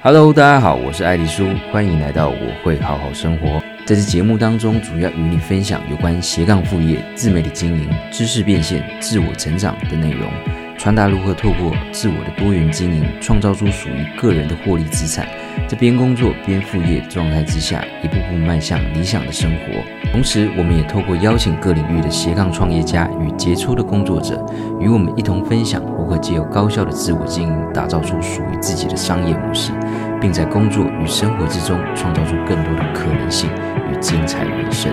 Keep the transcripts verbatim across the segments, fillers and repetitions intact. Hello， 大家好，我是艾迪苏，欢迎来到我会好好生活。在这节目当中，主要与你分享有关斜杠副业、自媒体经营、知识变现、自我成长的内容，传达如何透过自我的多元经营，创造出属于个人的获利资产，在边工作边副业状态之下，一步步迈向理想的生活。同时，我们也透过邀请各领域的斜杠创业家与杰出的工作者，与我们一同分享如何借由高效的自我经营，打造出属于自己的商业模式，并在工作与生活之中创造出更多的可能性与精彩人生。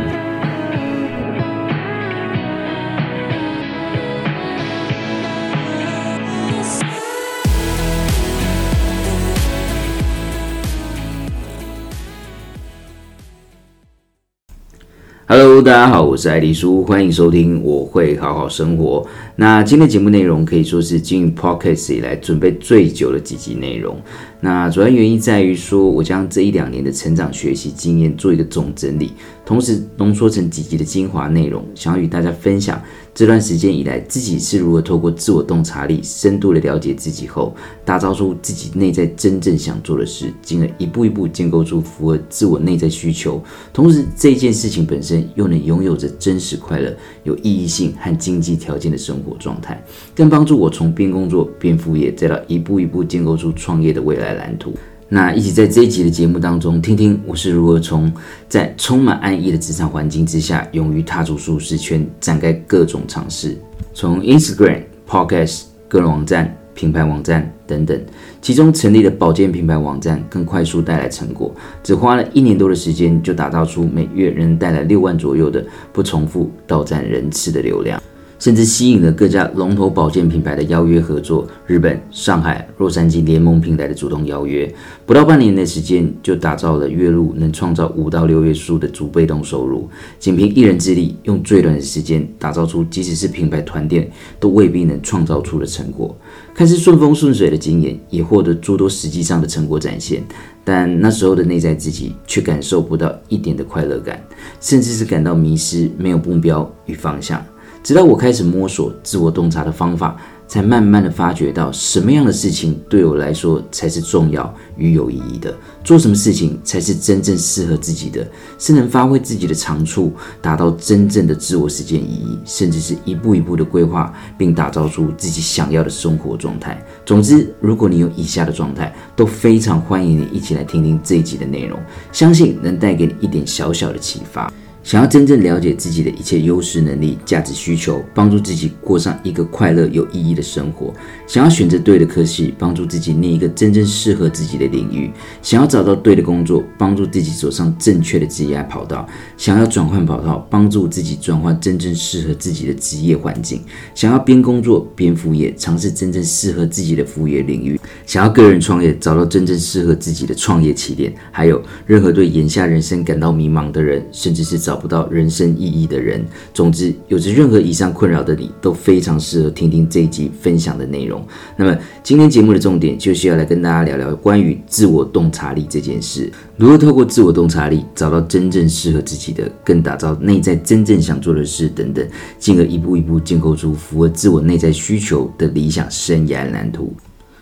Hello， 大家好，我是艾迪苏，欢迎收听我会好好生活。那今天节目内容可以说是经营 Podcast 以来准备最久的几集内容。那主要原因在于说，我将这一两年的成长学习经验做一个总整理，同时浓缩成几集的精华内容，想要与大家分享这段时间以来自己是如何透过自我洞察力深度的了解自己后，打造出自己内在真正想做的事，进而一步一步建构出符合自我内在需求，同时这件事情本身又能拥有着真实快乐、有意义性和经济条件的生活状态，更帮助我从边工作边副业，再到一步一步建构出创业的未来蓝图。那一起在这一集的节目当中，听听我是如何从在充满安逸的职场环境之下，勇于踏出舒适圈，展开各种尝试，从 Instagram、Podcast、个人网站、品牌网站等等，其中成立的保健品牌网站更快速带来成果，只花了一年多的时间就打造出每月能带来六万左右的不重复到站人次的流量，甚至吸引了各家龙头保健品牌的邀约合作，日本、上海、洛杉矶联盟平台的主动邀约，不到半年的时间就打造了月入能创造五到六位数的主被动收入，仅凭一人之力，用最短的时间打造出即使是品牌团队都未必能创造出的成果。看似顺风顺水的经验，也获得诸多实际上的成果展现，但那时候的内在自己却感受不到一点的快乐感，甚至是感到迷失，没有目标与方向。直到我开始摸索自我洞察的方法，才慢慢的发觉到什么样的事情对我来说才是重要与有意义的，做什么事情才是真正适合自己的，是能发挥自己的长处，达到真正的自我实践意义，甚至是一步一步的规划，并打造出自己想要的生活状态。总之，如果你有以下的状态，都非常欢迎你一起来听听这一集的内容，相信能带给你一点小小的启发。想要真正了解自己的一切优势能力、价值需求，帮助自己过上一个快乐有意义的生活；想要选择对的科系，帮助自己念一个真正适合自己的领域；想要找到对的工作，帮助自己走上正确的职业跑道；想要转换跑道，帮助自己转换真正适合自己的职业环境；想要边工作边副业，尝试真正适合自己的副业领域；想要个人创业，找到真正适合自己的创业起点；还有任何对眼下人生感到迷茫的人，甚至是找找不到人生意义的人，总之，有着任何以上困扰的你，都非常适合听听这一集分享的内容。那么，今天节目的重点就是要来跟大家聊聊关于自我洞察力这件事，如何透过自我洞察力找到真正适合自己的，更打造内在真正想做的事等等，进而一步一步建构出符合自我内在需求的理想生涯蓝图。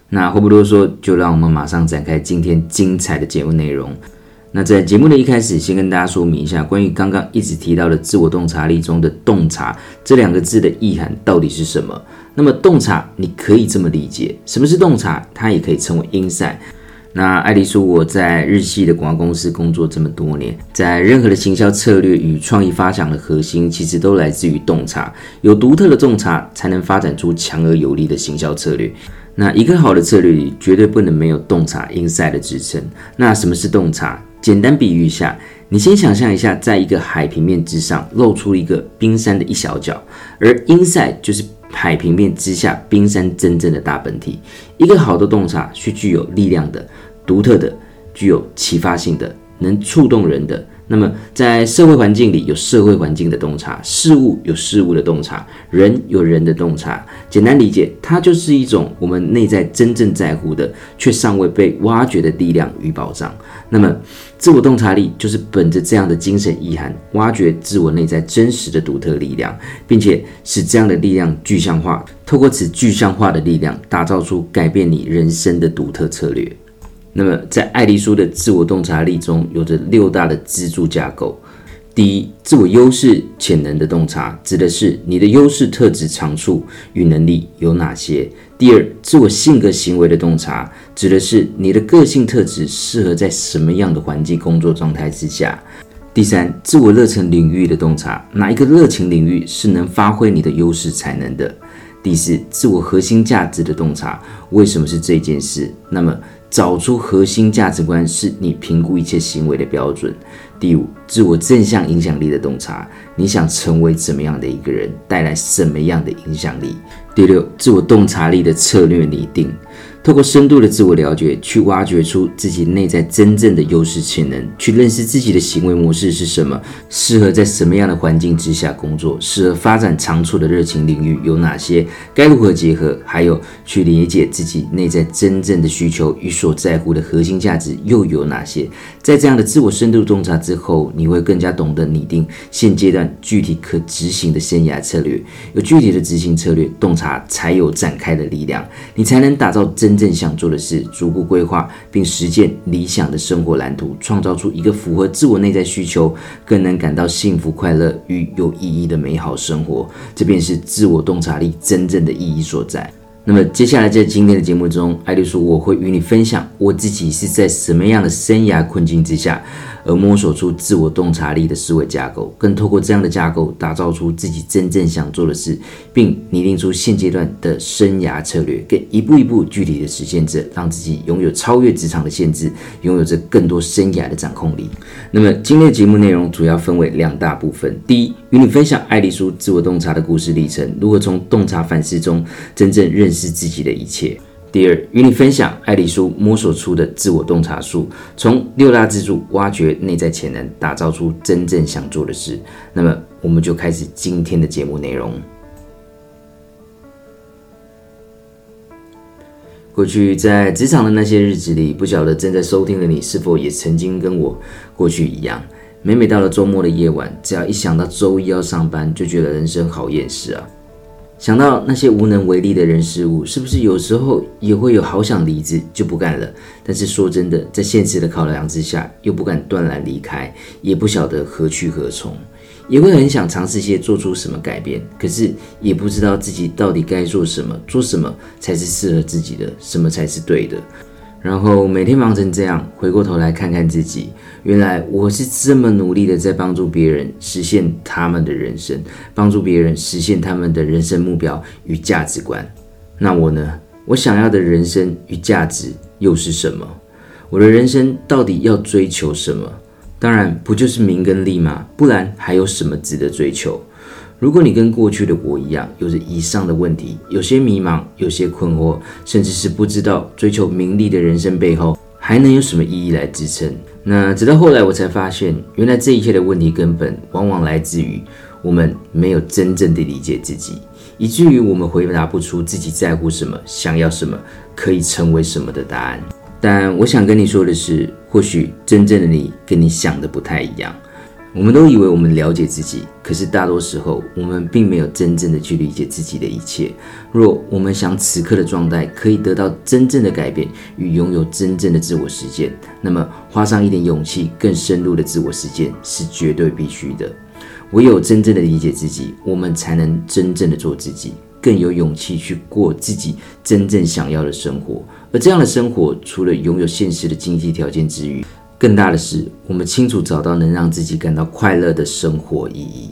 那话不多说，就让我们马上展开今天精彩的节目内容。那在节目的一开始，先跟大家说明一下关于刚刚一直提到的自我洞察力中的洞察这两个字的意涵到底是什么。那么洞察你可以这么理解，什么是洞察？它也可以称为 insight。 那艾迪苏，我在日系的广告公司工作这么多年，在任何的行销策略与创意发想的核心其实都来自于洞察，有独特的洞察才能发展出强而有力的行销策略。那一个好的策略里绝对不能没有洞察 insight 的支撑。那什么是洞察？简单比喻一下，你先想象一下，在一个海平面之上露出一个冰山的一小角，而 insight 就是海平面之下冰山真正的大本体。一个好的洞察是具有力量的、独特的、具有启发性的、能触动人的。那么在社会环境里，有社会环境的洞察，事物有事物的洞察，人有人的洞察。简单理解，它就是一种我们内在真正在乎的却尚未被挖掘的力量与保障。那么自我洞察力就是本着这样的精神意涵，挖掘自我内在真实的独特力量，并且使这样的力量具象化，透过此具象化的力量，打造出改变你人生的独特策略。那么在爱丽舒的自我洞察力中有着六大的支柱架构。第一，自我优势潜能的洞察，指的是你的优势特质、长处与能力有哪些。第二，自我性格行为的洞察，指的是你的个性特质适合在什么样的环境、工作状态之下。第三，自我热忱领域的洞察，哪一个热情领域是能发挥你的优势才能的。第四，自我核心价值的洞察，为什么是这件事？那么找出核心价值观是你评估一切行为的标准。第五，自我正向影响力的洞察，你想成为怎么样的一个人，带来什么样的影响力。第六，自我洞察力的策略拟定，透过深度的自我了解，去挖掘出自己内在真正的优势潜能，去认识自己的行为模式是什么，适合在什么样的环境之下工作，适合发展长处的热情领域有哪些，该如何结合，还有去理解自己内在真正的需求与所在乎的核心价值又有哪些。在这样的自我深度洞察之后，你会更加懂得拟定现阶段具体可执行的生涯策略，有具体的执行策略，洞察才有展开的力量，你才能打造真正想做的事，逐步规划并实践理想的生活蓝图，创造出一个符合自我内在需求，更能感到幸福、快乐与有意义的美好生活。这便是自我洞察力真正的意义所在。那么接下来在今天的节目中，艾利说我会与你分享我自己是在什么样的生涯困境之下而摸索出自我洞察力的思维架构，更透过这样的架构打造出自己真正想做的事，并拟定出现阶段的生涯策略，更一步一步具体的实现着，让自己拥有超越职场的限制，拥有着更多生涯的掌控力。那么今天的节目内容主要分为两大部分，第一，与你分享艾利舒自我洞察的故事历程，如何从洞察反思中真正认识是自己的一切。第二，与你分享艾利舒摸索出的自我洞察术，从六大支柱挖掘内在潜能，打造出真正想做的事。那么，我们就开始今天的节目内容。过去在职场的那些日子里，不晓得正在收听的你是否也曾经跟我过去一样，每每到了周末的夜晚，只要一想到周一要上班，就觉得人生好厌世啊。想到那些无能为力的人事物，是不是有时候也会有好想离职就不干了？但是说真的，在现实的考量之下，又不敢断然离开，也不晓得何去何从，也会很想尝试些做出什么改变，可是也不知道自己到底该做什么，做什么才是适合自己的，什么才是对的。然后每天忙成这样，回过头来看看自己，原来我是这么努力的在帮助别人实现他们的人生，帮助别人实现他们的人生目标与价值观。那我呢？我想要的人生与价值又是什么？我的人生到底要追求什么？当然不就是名跟利吗？不然还有什么值得追求？如果你跟过去的我一样，有着以上的问题，有些迷茫，有些困惑，甚至是不知道追求名利的人生背后还能有什么意义来支撑。那直到后来我才发现，原来这一切的问题根本往往来自于我们没有真正的理解自己，以至于我们回答不出自己在乎什么、想要什么、可以成为什么的答案。但我想跟你说的是，或许真正的你跟你想的不太一样。我们都以为我们了解自己，可是大多时候我们并没有真正的去理解自己的一切。若我们想此刻的状态可以得到真正的改变与拥有真正的自我实践，那么花上一点勇气，更深入的自我实践是绝对必须的。唯有真正的理解自己，我们才能真正的做自己，更有勇气去过自己真正想要的生活。而这样的生活，除了拥有现实的经济条件之余，更大的是，我们清楚找到能让自己感到快乐的生活意义。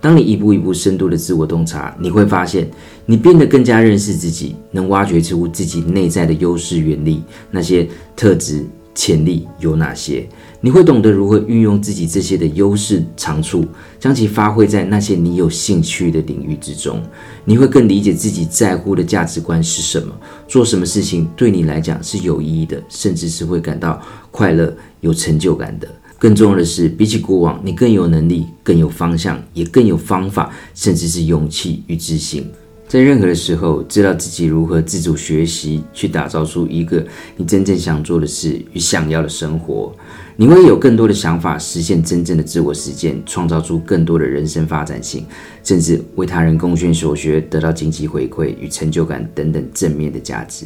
当你一步一步深度的自我洞察，你会发现，你变得更加认识自己，能挖掘出自己内在的优势原力，那些特质、潜力有哪些？你会懂得如何运用自己这些的优势长处，将其发挥在那些你有兴趣的领域之中。你会更理解自己在乎的价值观是什么，做什么事情对你来讲是有意义的，甚至是会感到快乐、有成就感的。更重要的是，比起过往，你更有能力、更有方向，也更有方法，甚至是勇气与自信。在任何的时候，知道自己如何自主学习，去打造出一个你真正想做的事与想要的生活，你会有更多的想法，实现真正的自我实践，创造出更多的人生发展性，甚至为他人贡献所学，得到经济回馈与成就感等等正面的价值。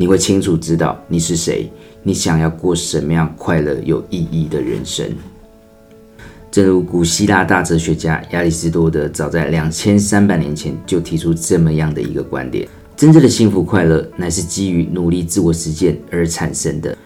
你会清楚知道你是谁，你想要过什么样快乐有意义的人生。正如古希腊大哲学家亚里士多德早在两千三百年前就提出这么样的一个观点，真正的幸福快乐乃是基于努力自我实践而产生的。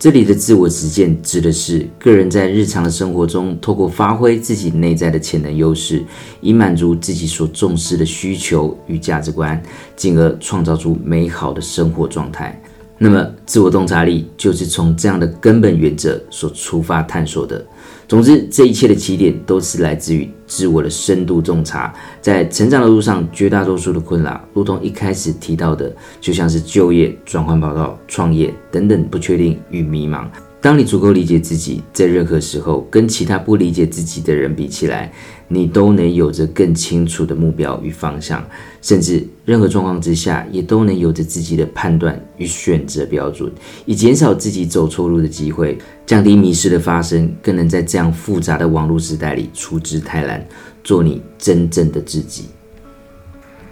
这里的自我实践指的是个人在日常的生活中透过发挥自己内在的潜能优势，以满足自己所重视的需求与价值观，进而创造出美好的生活状态。那么自我洞察力就是从这样的根本原则所出发探索的。总之，这一切的起点都是来自于自我的深度洞察。在成长的路上，绝大多数的困扰，如同一开始提到的，就像是就业、转换跑道、创业等等不确定与迷茫。当你足够理解自己，在任何时候跟其他不理解自己的人比起来，你都能有着更清楚的目标与方向，甚至任何状况之下也都能有着自己的判断与选择标准，以减少自己走错路的机会，降低迷失的发生，更能在这样复杂的网络时代里处之泰然，做你真正的自己。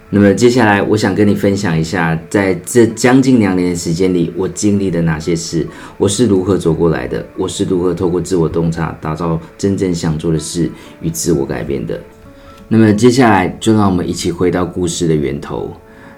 那么接下来我想跟你分享一下，在这将近两年的时间里，我经历了哪些事，我是如何走过来的，我是如何透过自我洞察打造真正想做的事与自我改变的。那么接下来就让我们一起回到故事的源头。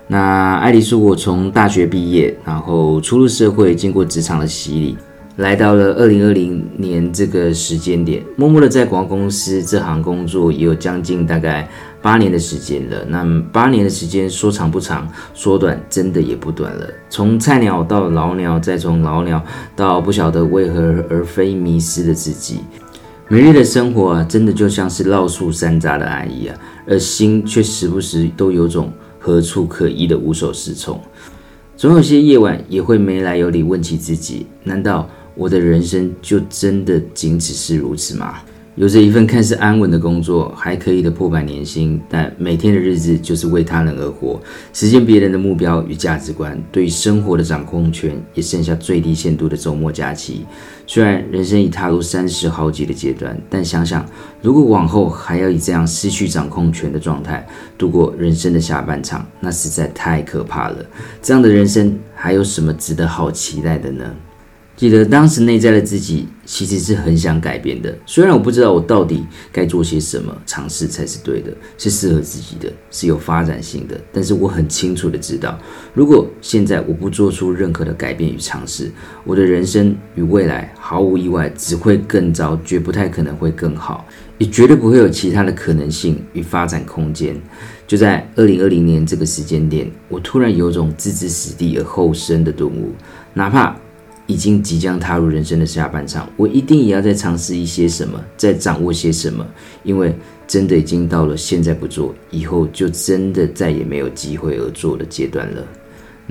那爱丽素，我从大学毕业，然后出入社会，经过职场的洗礼，来到了二零二零年这个时间点，默默的在广告公司这行工作也有将近大概八年的时间了。那八年的时间说长不长，说短真的也不短了。从菜鸟到老鸟，再从老鸟到不晓得为何而非迷失的自己。每日的生活啊，真的就像是绕树山楂的阿姨啊，而心却时不时都有种何处可依的无所适从。总有些夜晚也会没来由地问起自己，难道我的人生就真的仅只是如此吗？有着一份看似安稳的工作，还可以的破百年薪，但每天的日子就是为他人而活，实现别人的目标与价值观，对于生活的掌控权也剩下最低限度的周末假期。虽然人生已踏入三十好几的阶段，但想想如果往后还要以这样失去掌控权的状态度过人生的下半场，那实在太可怕了。这样的人生还有什么值得好期待的呢？记得当时内在的自己其实是很想改变的，虽然我不知道我到底该做些什么，尝试才是对的，是适合自己的，是有发展性的，但是我很清楚的知道，如果现在我不做出任何的改变与尝试，我的人生与未来毫无意外只会更糟，绝不太可能会更好，也绝对不会有其他的可能性与发展空间。就在二零二零年这个时间点，我突然有种置之死地而后生的顿悟，哪怕已经即将踏入人生的下半场，我一定也要再尝试一些什么，再掌握些什么，因为真的已经到了现在不做，以后就真的再也没有机会而做的阶段了。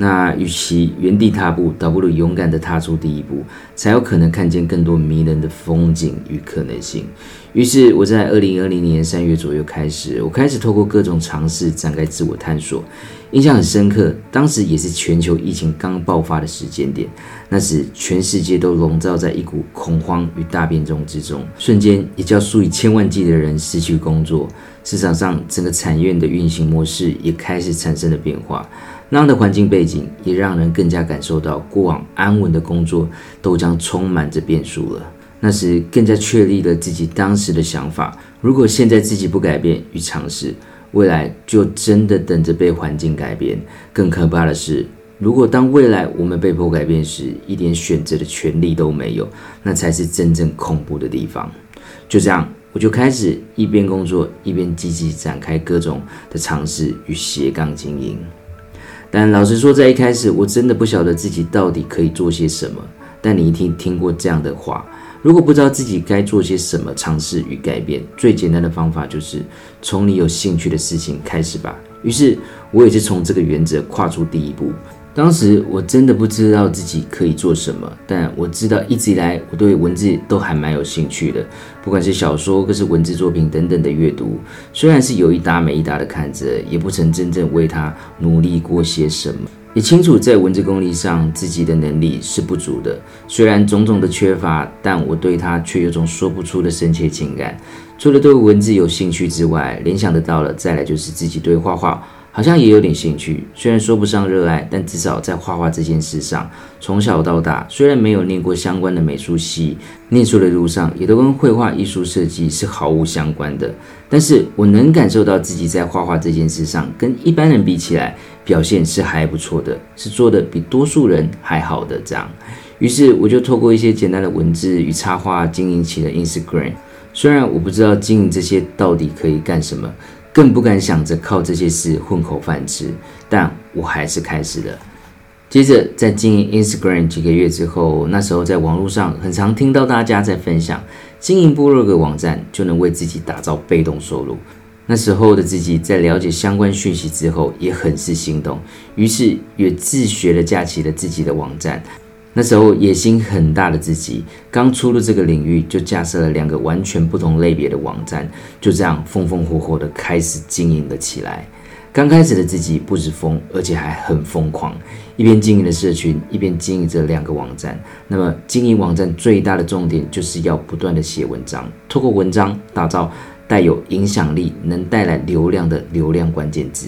那与其原地踏步，倒不如勇敢地踏出第一步，才有可能看见更多迷人的风景与可能性。于是我在二零二零年三月左右开始，我开始透过各种尝试展开自我探索。印象很深刻，当时也是全球疫情刚爆发的时间点，那时全世界都笼罩在一股恐慌与大变动之中，瞬间也叫数以千万计的人失去工作，市场上整个产业的运行模式也开始产生了变化。那样的环境背景也让人更加感受到，过往安稳的工作都将充满着变数了。那时更加确立了自己当时的想法，如果现在自己不改变与尝试，未来就真的等着被环境改变。更可怕的是，如果当未来我们被迫改变时，一点选择的权利都没有，那才是真正恐怖的地方。就这样，我就开始一边工作，一边积极展开各种的尝试与斜杠经营。但老实说，在一开始我真的不晓得自己到底可以做些什么，但你一定听过这样的话，如果不知道自己该做些什么尝试与改变，最简单的方法就是从你有兴趣的事情开始吧。于是我也是从这个原则跨出第一步。当时我真的不知道自己可以做什么，但我知道一直以来我对文字都还蛮有兴趣的，不管是小说或是文字作品等等的阅读，虽然是有一搭没一搭的看着，也不曾真正为它努力过些什么，也清楚在文字功力上自己的能力是不足的，虽然种种的缺乏，但我对它却有种说不出的深切情感。除了对文字有兴趣之外，联想得到了，再来就是自己对画画好像也有点兴趣，虽然说不上热爱，但至少在画画这件事上，从小到大虽然没有念过相关的美术系，念书的路上也都跟绘画艺术设计是毫无相关的，但是我能感受到自己在画画这件事上跟一般人比起来表现是还不错的，是做的比多数人还好的这样。于是我就透过一些简单的文字与插画经营起了 Instagram， 虽然我不知道经营这些到底可以干什么，更不敢想着靠这些事混口饭吃，但我还是开始了。接着在经营 Instagram 几个月之后，那时候在网络上很常听到大家在分享经营部落格网站就能为自己打造被动收入，那时候的自己在了解相关讯息之后也很是心动，于是也自学了架起了自己的网站。那时候野心很大的自己刚出入这个领域，就架设了两个完全不同类别的网站，就这样风风火火的开始经营了起来。刚开始的自己不止疯，而且还很疯狂，一边经营了社群，一边经营着两个网站。那么经营网站最大的重点就是要不断的写文章，透过文章打造带有影响力能带来流量的流量关键字。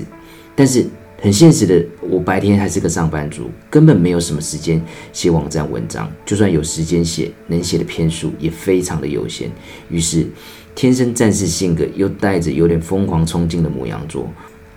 但是很现实的，我白天还是个上班族，根本没有什么时间写网站文章，就算有时间写，能写的篇数也非常的有限。于是天生战士性格又带着有点疯狂冲劲的模样做，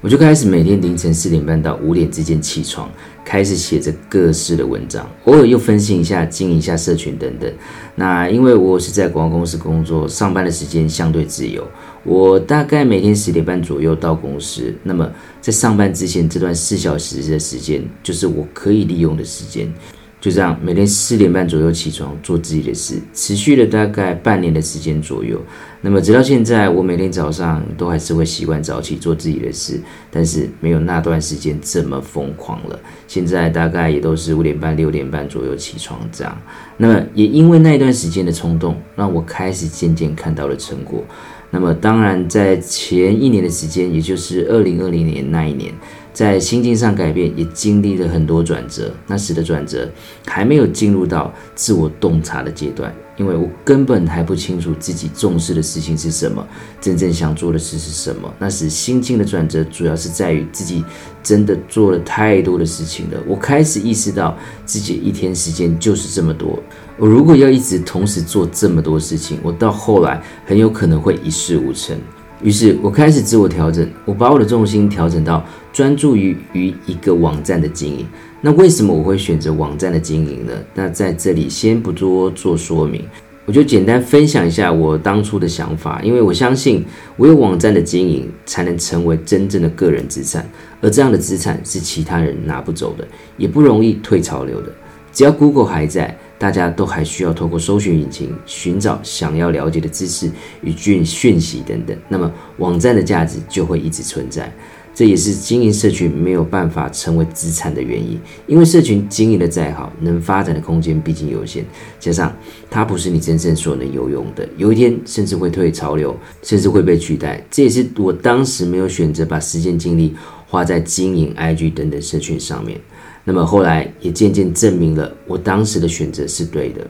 我就开始每天凌晨四点半到五点之间起床，开始写着各式的文章，偶尔又分析一下经营一下社群等等。那因为我是在广告公司工作，上班的时间相对自由，我大概每天十点半左右到公司，那么在上班之前这段四小时的时间就是我可以利用的时间，就这样每天四点半左右起床做自己的事，持续了大概半年的时间左右。那么直到现在，我每天早上都还是会习惯早起做自己的事，但是没有那段时间这么疯狂了，现在大概也都是五点半六点半左右起床这样。那么也因为那一段时间的冲动，让我开始渐渐看到了成果。那么当然在前一年的时间，也就是二零二零年那一年，在心境上改变，也经历了很多转折。那时的转折还没有进入到自我洞察的阶段，因为我根本还不清楚自己重视的事情是什么，真正想做的事是什么。那时心境的转折主要是在于自己真的做了太多的事情了，我开始意识到自己一天时间就是这么多，我如果要一直同时做这么多事情，我到后来很有可能会一事无成。于是我开始自我调整，我把我的重心调整到专注于于一个网站的经营。那为什么我会选择网站的经营呢？那在这里先不多做说明，我就简单分享一下我当初的想法，因为我相信唯有网站的经营才能成为真正的个人资产，而这样的资产是其他人拿不走的，也不容易退潮流的。只要 Google 还在，大家都还需要透过搜寻引擎寻找想要了解的知识与讯息等等，那么网站的价值就会一直存在。这也是经营社群没有办法成为资产的原因，因为社群经营的再好，能发展的空间毕竟有限，加上它不是你真正所能游泳的，有一天甚至会退潮流，甚至会被取代。这也是我当时没有选择把时间精力花在经营 I G 等等社群上面。那么后来也渐渐证明了我当时的选择是对的。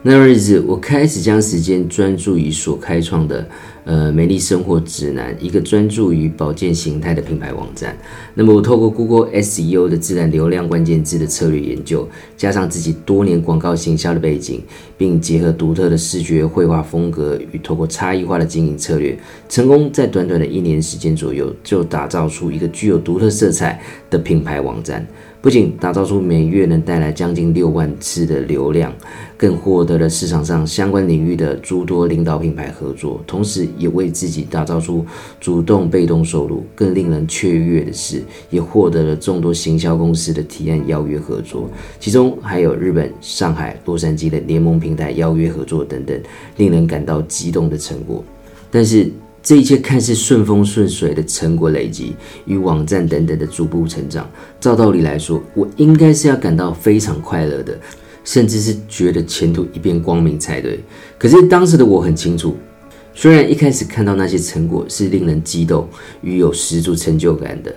那日子我开始将时间专注于所开创的呃美丽生活指南，一个专注于保健形态的品牌网站。那么我透过 Google S E O 的自然流量关键字的策略研究，加上自己多年广告行销的背景，并结合独特的视觉绘画风格与透过差异化的经营策略，成功在短短的一年时间左右就打造出一个具有独特色彩的品牌网站。不仅打造出每月能带来将近六万次的流量，更获得了市场上相关领域的诸多领导品牌合作，同时也为自己打造出主动被动收入。更令人雀跃的是，也获得了众多行销公司的提案邀约合作，其中还有日本、上海、洛杉矶的联盟平台邀约合作等等，令人感到激动的成果。但是这一切看似顺风顺水的成果累积与网站等等的逐步成长，照道理来说，我应该是要感到非常快乐的，甚至是觉得前途一片光明才对。可是当时的我很清楚，虽然一开始看到那些成果是令人激动与有十足成就感的，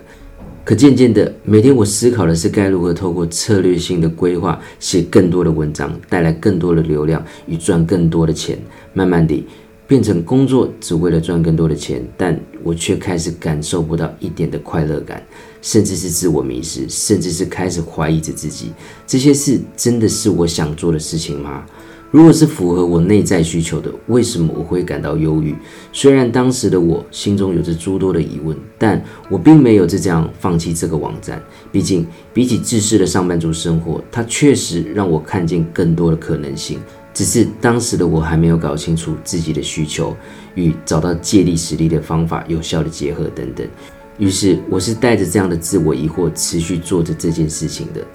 可渐渐的，每天我思考的是该如何透过策略性的规划，写更多的文章，带来更多的流量与赚更多的钱。慢慢地变成工作只为了赚更多的钱，但我却开始感受不到一点的快乐感，甚至是自我迷失，甚至是开始怀疑着自己，这些事真的是我想做的事情吗？如果是符合我内在需求的，为什么我会感到忧郁？虽然当时的我心中有着诸多的疑问，但我并没有就这样放弃这个网站，毕竟比起自私的上班族生活，它确实让我看见更多的可能性。只是当时的我还没有搞清楚自己的需求与找到借力使力的方法有效的结合等等，于是我是带着这样的自我疑惑持续做着这件事情的。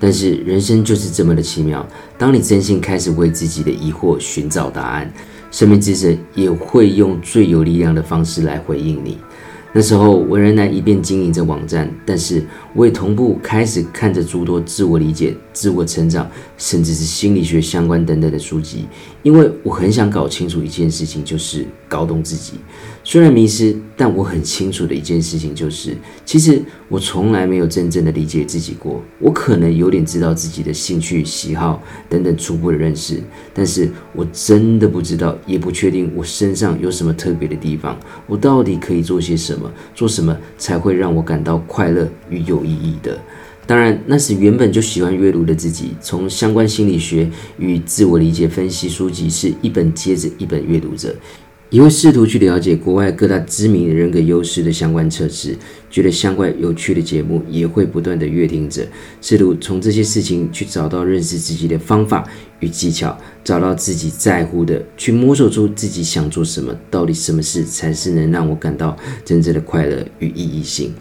但是人生就是这么的奇妙，当你真心开始为自己的疑惑寻找答案，生命之神也会用最有力量的方式来回应你。那时候我仍然一边经营着网站，但是我也同步开始看着诸多自我理解、自我成长，甚至是心理学相关等等的书籍，因为我很想搞清楚一件事情，就是搞懂自己。虽然迷失，但我很清楚的一件事情就是，其实我从来没有真正的理解自己过。我可能有点知道自己的兴趣、喜好等等初步的认识，但是我真的不知道，也不确定我身上有什么特别的地方，我到底可以做些什么。做什么才会让我感到快乐与有意义的？当然，那时原本就喜欢阅读的自己，从相关心理学与自我理解分析书籍是一本接着一本阅读着，也会试图去了解国外各大知名的人格优势的相关测试，觉得相关有趣的节目也会不断的阅听着，试图从这些事情去找到认识自己的方法与技巧，找到自己在乎的，去摸索出自己想做什么，到底什么事才是能让我感到真正的快乐与意义性。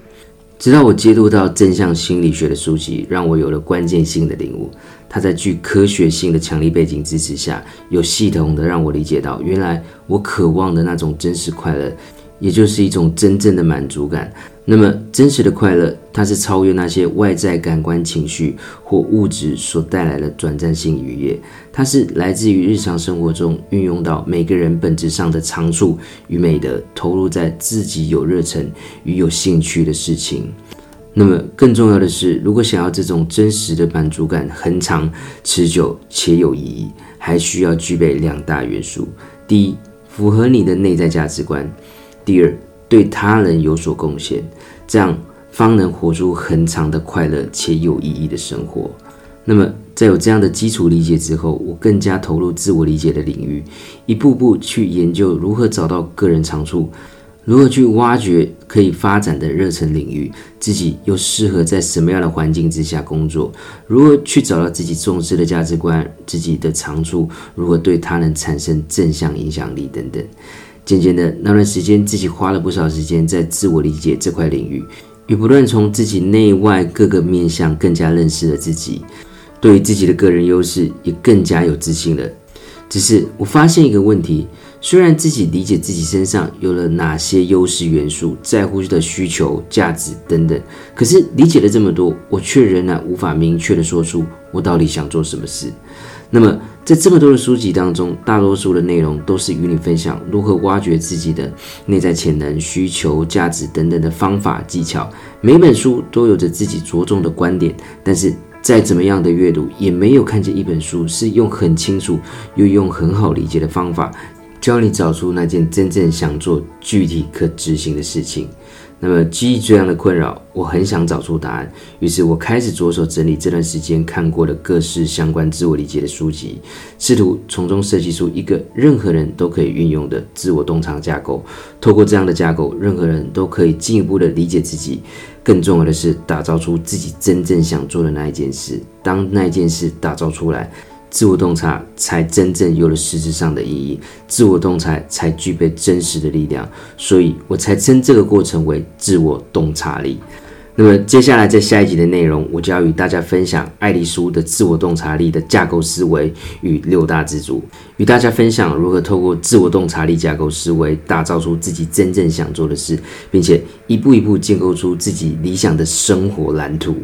直到我接触到正向心理学的书籍，让我有了关键性的领悟。它在具科学性的强力背景支持下，有系统的让我理解到，原来我渴望的那种真实快乐，也就是一种真正的满足感。那么，真实的快乐，它是超越那些外在感官情绪或物质所带来的短暂性愉悦，它是来自于日常生活中运用到每个人本质上的长处与美德，投入在自己有热忱与有兴趣的事情。那么更重要的是，如果想要这种真实的满足感恒长持久且有意义，还需要具备两大元素：第一，符合你的内在价值观；第二，对他人有所贡献。这样方能活出恒长的快乐且有意义的生活。那么在有这样的基础理解之后，我更加投入自我理解的领域，一步步去研究如何找到个人长处，如何去挖掘可以发展的热忱领域，自己又适合在什么样的环境之下工作，如何去找到自己重视的价值观，自己的长处，如何对他人产生正向影响力等等。渐渐的，那段时间自己花了不少时间在自我理解这块领域，与不断从自己内外各个面向更加认识了自己，对于自己的个人优势也更加有自信了。只是我发现一个问题，虽然自己理解自己身上有了哪些优势元素，在乎的需求、价值等等，可是理解了这么多，我却仍然无法明确的说出我到底想做什么事。那么在这么多的书籍当中，大多数的内容都是与你分享如何挖掘自己的内在潜能、需求、价值等等的方法技巧，每本书都有着自己着重的观点，但是再怎么样的阅读，也没有看见一本书是用很清楚又用很好理解的方法教你找出那件真正想做、具体可执行的事情。那么基于这样的困扰，我很想找出答案，于是我开始着手整理这段时间看过的各式相关自我理解的书籍，试图从中设计出一个任何人都可以运用的自我洞察架构。透过这样的架构，任何人都可以进一步的理解自己，更重要的是打造出自己真正想做的那一件事。当那一件事打造出来，自我洞察才真正有了实质上的意义，自我洞察才具备真实的力量，所以我才称这个过程为自我洞察力。那么接下来在下一集的内容，我就要与大家分享艾利苏的自我洞察力的架构思维与六大支柱，与大家分享如何透过自我洞察力架构思维，打造出自己真正想做的事，并且一步一步建构出自己理想的生活蓝图。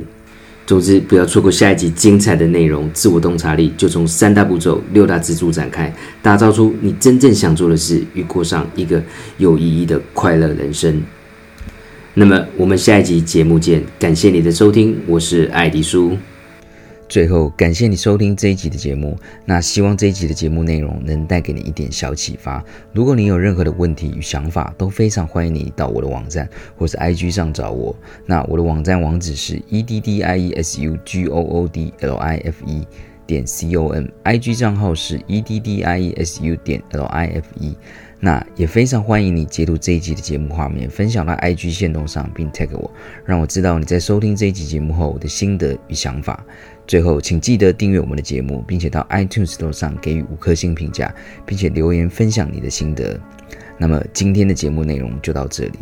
总之，不要错过下一集精彩的内容。自我洞察力就从三大步骤、六大支柱展开，打造出你真正想做的事，与过上一个有意义的快乐人生。那么，我们下一集节目见！感谢你的收听，我是艾迪苏。最后感谢你收听这一集的节目，那希望这一集的节目内容能带给你一点小启发。如果你有任何的问题与想法，都非常欢迎你到我的网站或是 I G 上找我。那我的网站网址是 eddiesugoodlife 点 com， I G 账号是 eddiesu.life。 那也非常欢迎你截图这一集的节目画面分享到 I G 限动上，并 tag 我，让我知道你在收听这一集节目后的心得与想法。最后请记得订阅我们的节目，并且到 iTunes Store 上给予五颗星评价，并且留言分享你的心得。那么今天的节目内容就到这里。